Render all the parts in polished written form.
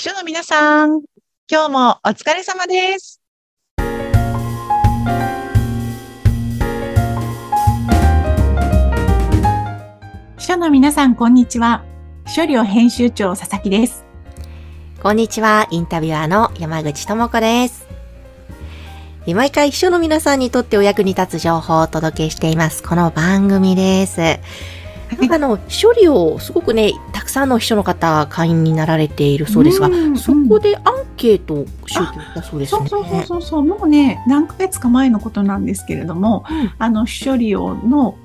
秘書の皆さん、今日もお疲れ様です。秘書の皆さん、こんにちは。Hisholio編集長佐々木です。こんにちは。インタビュアーの山口智子です。毎回秘書の皆さんにとってお役に立つ情報をお届けしています。この番組です。Hisholio、すごくね、たくさんの秘書の方会員になられているそうですが、そこでアンケートを集計したそうですね。そう、もうね、何ヶ月か前のことなんですけれども、Hisholioの、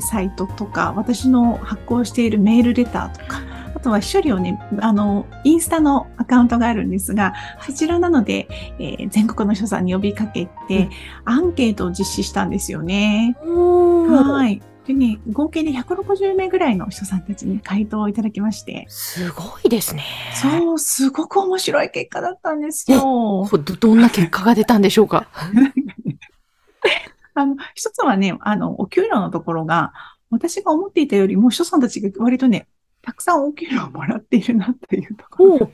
サイトとか、私の発行しているメールレターとか、あとはHisholioね、インスタのアカウントがあるんですが、そちらなので、全国の秘書さんに呼びかけて、アンケートを実施したんですよね。はい。でね、合計で160名ぐらいの秘書さんたちに回答をいただきまして。すごいですね。そう、すごく面白い結果だったんですよ。どんな結果が出たんでしょうか。一つはね、お給料のところが、私が思っていたよりも秘書さんたちが割とね、たくさんお給料をもらっているなというとこ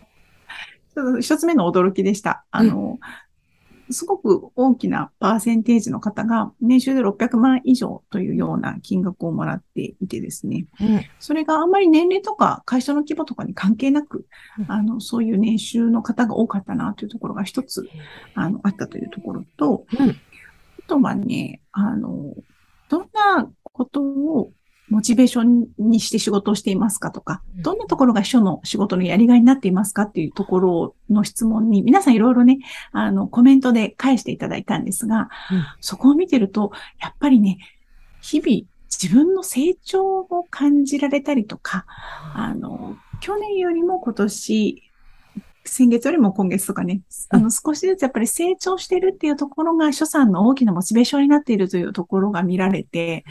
ろ。一つ目の驚きでした。すごく大きなパーセンテージの方が年収で600万以上というような金額をもらっていてですね、それがあんまり年齢とか会社の規模とかに関係なく、そういう年収の方が多かったなというところが一つ、あったというところと、あとはね、どんなことをモチベーションにして仕事をしていますかとか、どんなところが秘書の仕事のやりがいになっていますかっていうところの質問に、皆さんいろいろね、コメントで返していただいたんですが、そこを見てると、やっぱりね、日々自分の成長を感じられたりとか、去年よりも今年、先月よりも今月とかね、少しずつやっぱり成長してるっていうところが、秘書さんの大きなモチベーションになっているというところが見られて、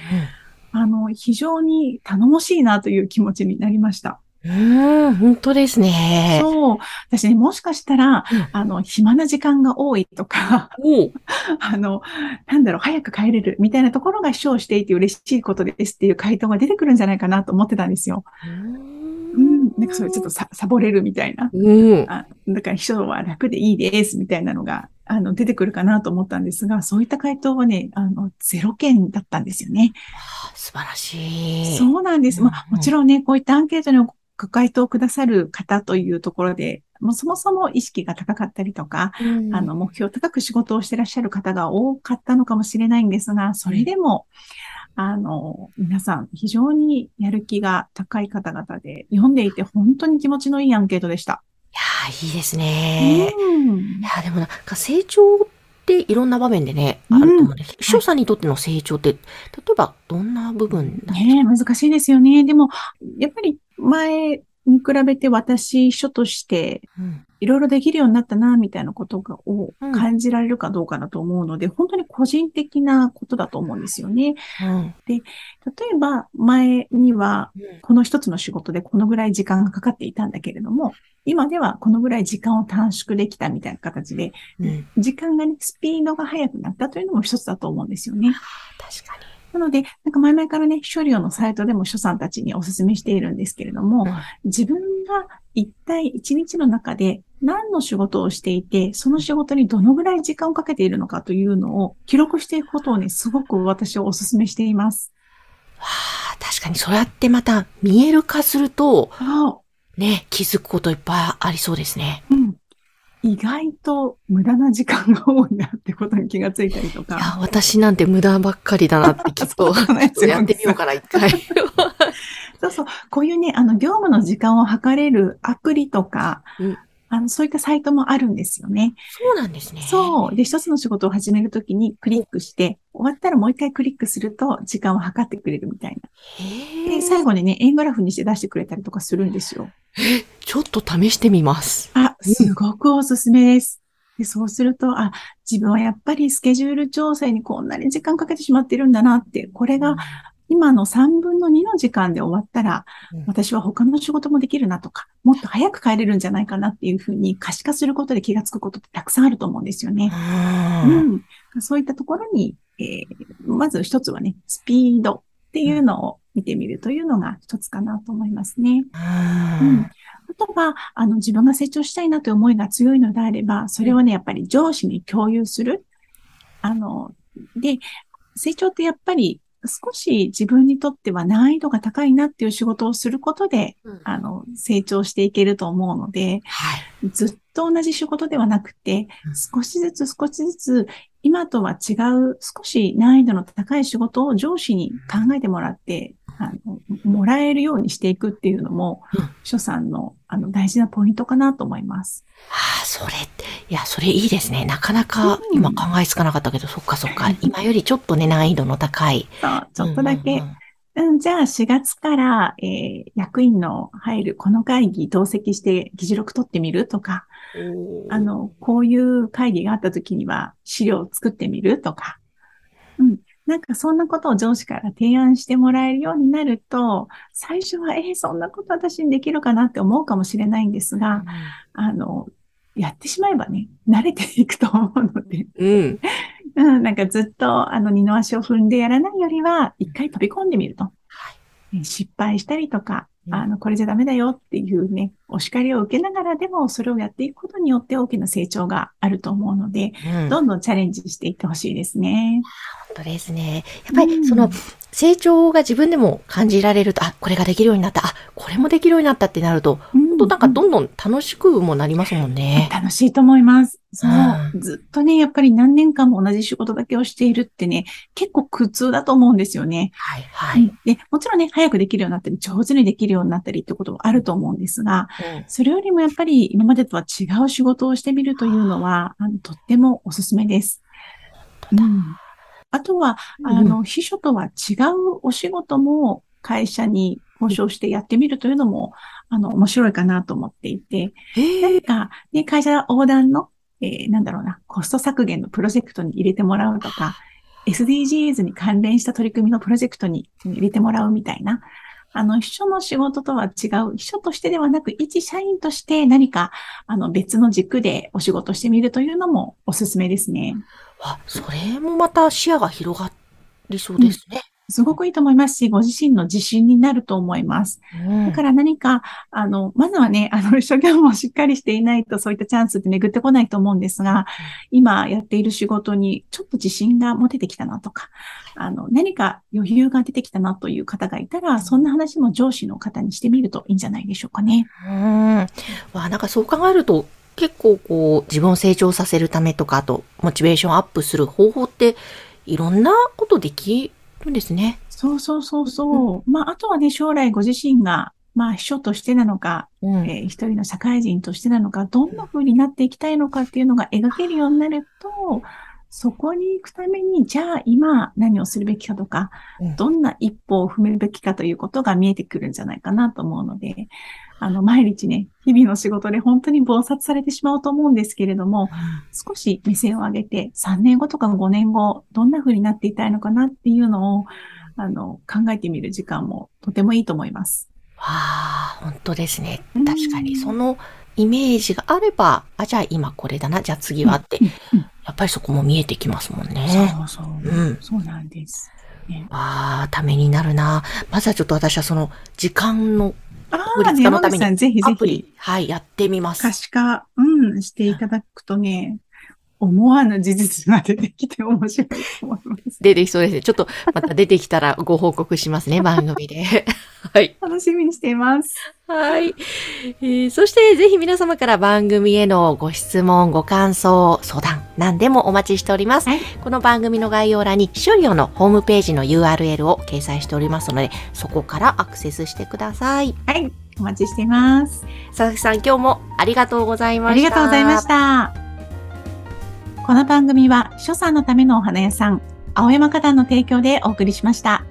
非常に頼もしいなという気持ちになりました。本当ですね。そう。私ね、もしかしたら、暇な時間が多いとか、早く帰れるみたいなところが秘書をしていて嬉しいことですっていう回答が出てくるんじゃないかなと思ってたんですよ。なんかそれちょっとサボれるみたいな。だから秘書は楽でいいですみたいなのが、出てくるかなと思ったんですが、そういった回答はね、0件だったんですよね。素晴らしい。そうなんです。もちろんね、こういったアンケートにご回答くださる方というところで、もうそもそも意識が高かったりとか、目標高く仕事をしてらっしゃる方が多かったのかもしれないんですが、それでも、皆さん非常にやる気が高い方々で、読んでいて本当に気持ちのいいアンケートでした。いいですね。いや、でもなんか成長っていろんな場面でね、あると思うね。秘書さんにとっての成長って、例えばどんな部分だっけ？ねえ、難しいですよね。でも、やっぱり前に比べて私、秘書として、いろいろできるようになったな、みたいなことを感じられるかどうかだと思うので、本当に個人的なことだと思うんですよね。で、例えば前には、この一つの仕事でこのぐらい時間がかかっていたんだけれども、今ではこのぐらい時間を短縮できたみたいな形で、時間がね、スピードが速くなったというのも一つだと思うんですよね。確かに。なので、なんか前々からね、Hisholioのサイトでも秘書さんたちにお勧めしているんですけれども、自分が一体一日の中で何の仕事をしていて、その仕事にどのぐらい時間をかけているのかというのを記録していくことをね、すごく私はお勧めしています。確かにそうやってまた見える化すると、ね、気づくこといっぱいありそうですね。意外と無駄な時間が多いなってことに気がついたりとか。いや、私なんて無駄ばっかりだなってきっとやってみようかな、一回。そう。こういうね、業務の時間を測れるアプリとか、そういったサイトもあるんですよね。そうなんですね。そう。で、一つの仕事を始めるときにクリックして、終わったらもう一回クリックすると時間を測ってくれるみたいな。で、最後にね、円グラフにして出してくれたりとかするんですよ。ちょっと試してみます。すごくおすすめです。で、そうすると、自分はやっぱりスケジュール調整にこんなに時間かけてしまってるんだなって、これが今の3分の2の時間で終わったら、私は他の仕事もできるなとか、もっと早く帰れるんじゃないかなっていうふうに可視化することで気がつくことってたくさんあると思うんですよね。そういったところに、まず一つはね、スピードっていうのを見てみるというのが一つかなと思いますね。とは、自分が成長したいなという思いが強いのであれば、それをね、やっぱり上司に共有する。で、成長ってやっぱり少し自分にとっては難易度が高いなっていう仕事をすることで、成長していけると思うので、はい、ずっと同じ仕事ではなくて、少しずつ今とは違う少し難易度の高い仕事を上司に考えてもらって、もらえるようにしていくっていうのも、秘書さんの、大事なポイントかなと思います。ああ、それって、いや、それいいですね。なかなか今考えつかなかったけど、そっか。今よりちょっとね、難易度の高い。そう、ちょっとだけ。じゃあ4月から、役員の入るこの会議同席して議事録取ってみるとか、こういう会議があった時には資料を作ってみるとか、なんかそんなことを上司から提案してもらえるようになると、最初はそんなこと私にできるかなって思うかもしれないんですが、やってしまえばね、慣れていくと思うので、なんかずっと二の足を踏んでやらないよりは、一回飛び込んでみると、失敗したりとか、これじゃダメだよっていうね、お叱りを受けながらでもそれをやっていくことによって大きな成長があると思うので、どんどんチャレンジしていってほしいですね。本当ですね。やっぱりその成長が自分でも感じられると、あ、これができるようになった、あ、これもできるようになったってなると、なんかどんどん楽しくもなりますもんね。楽しいと思います。ずっとね、やっぱり何年間も同じ仕事だけをしているってね、結構苦痛だと思うんですよね。で、もちろんね、早くできるようになったり、上手にできるようになったりってこともあると思うんですが、それよりもやっぱり今までとは違う仕事をしてみるというのは、とってもおすすめです。あとは、秘書とは違うお仕事も会社に交渉してやってみるというのも、面白いかなと思っていて、何か、ね、会社横断の、コスト削減のプロジェクトに入れてもらうとか、SDGs に関連した取り組みのプロジェクトに入れてもらうみたいな、秘書の仕事とは違う、秘書としてではなく、一社員として何か、別の軸でお仕事してみるというのもおすすめですね。あ、それもまた視野が広がりそうですね。すごくいいと思いますし、ご自身の自信になると思います。だから何か、まずはね、一生懸命しっかりしていないとそういったチャンスって巡ってこないと思うんですが、今やっている仕事にちょっと自信が持ててきたなとか、何か余裕が出てきたなという方がいたら、そんな話も上司の方にしてみるといいんじゃないでしょうかね。なんかそう考えると、結構こう、自分を成長させるためとか、あと、モチベーションアップする方法って、いろんなことできるんですね。そう。あとはね、将来ご自身が、秘書としてなのか、一人の社会人としてなのか、どんな風になっていきたいのかっていうのが描けるようになると、そこに行くために、じゃあ今何をするべきかとか、どんな一歩を踏めるべきかということが見えてくるんじゃないかなと思うので、毎日ね、日々の仕事で本当に忙殺されてしまうと思うんですけれども、少し目線を上げて、3年後とか5年後、どんな風になっていたいのかなっていうのを、考えてみる時間もとてもいいと思います。本当ですね。確かにそのイメージがあれば、じゃあ今これだな、じゃあ次はって。やっぱりそこも見えてきますもんね。そうなんです、ね。ためになるな。まずはちょっと私はその時間の効率化のためにアプリ、やってみます。可視化、していただくとね、思わぬ事実が出てきて面白いと思います。出てきそうですね。ちょっとまた出てきたらご報告しますね、番組で。楽しみにしています。そしてぜひ皆様から番組へのご質問、ご感想、相談、何でもお待ちしております。この番組の概要欄にHisholioのホームページの URL を掲載しておりますので、そこからアクセスしてください。お待ちしています。佐々木さん、今日もありがとうございました。ありがとうございました。この番組は秘書さんのためのお花屋さん、青山花壇の提供でお送りしました。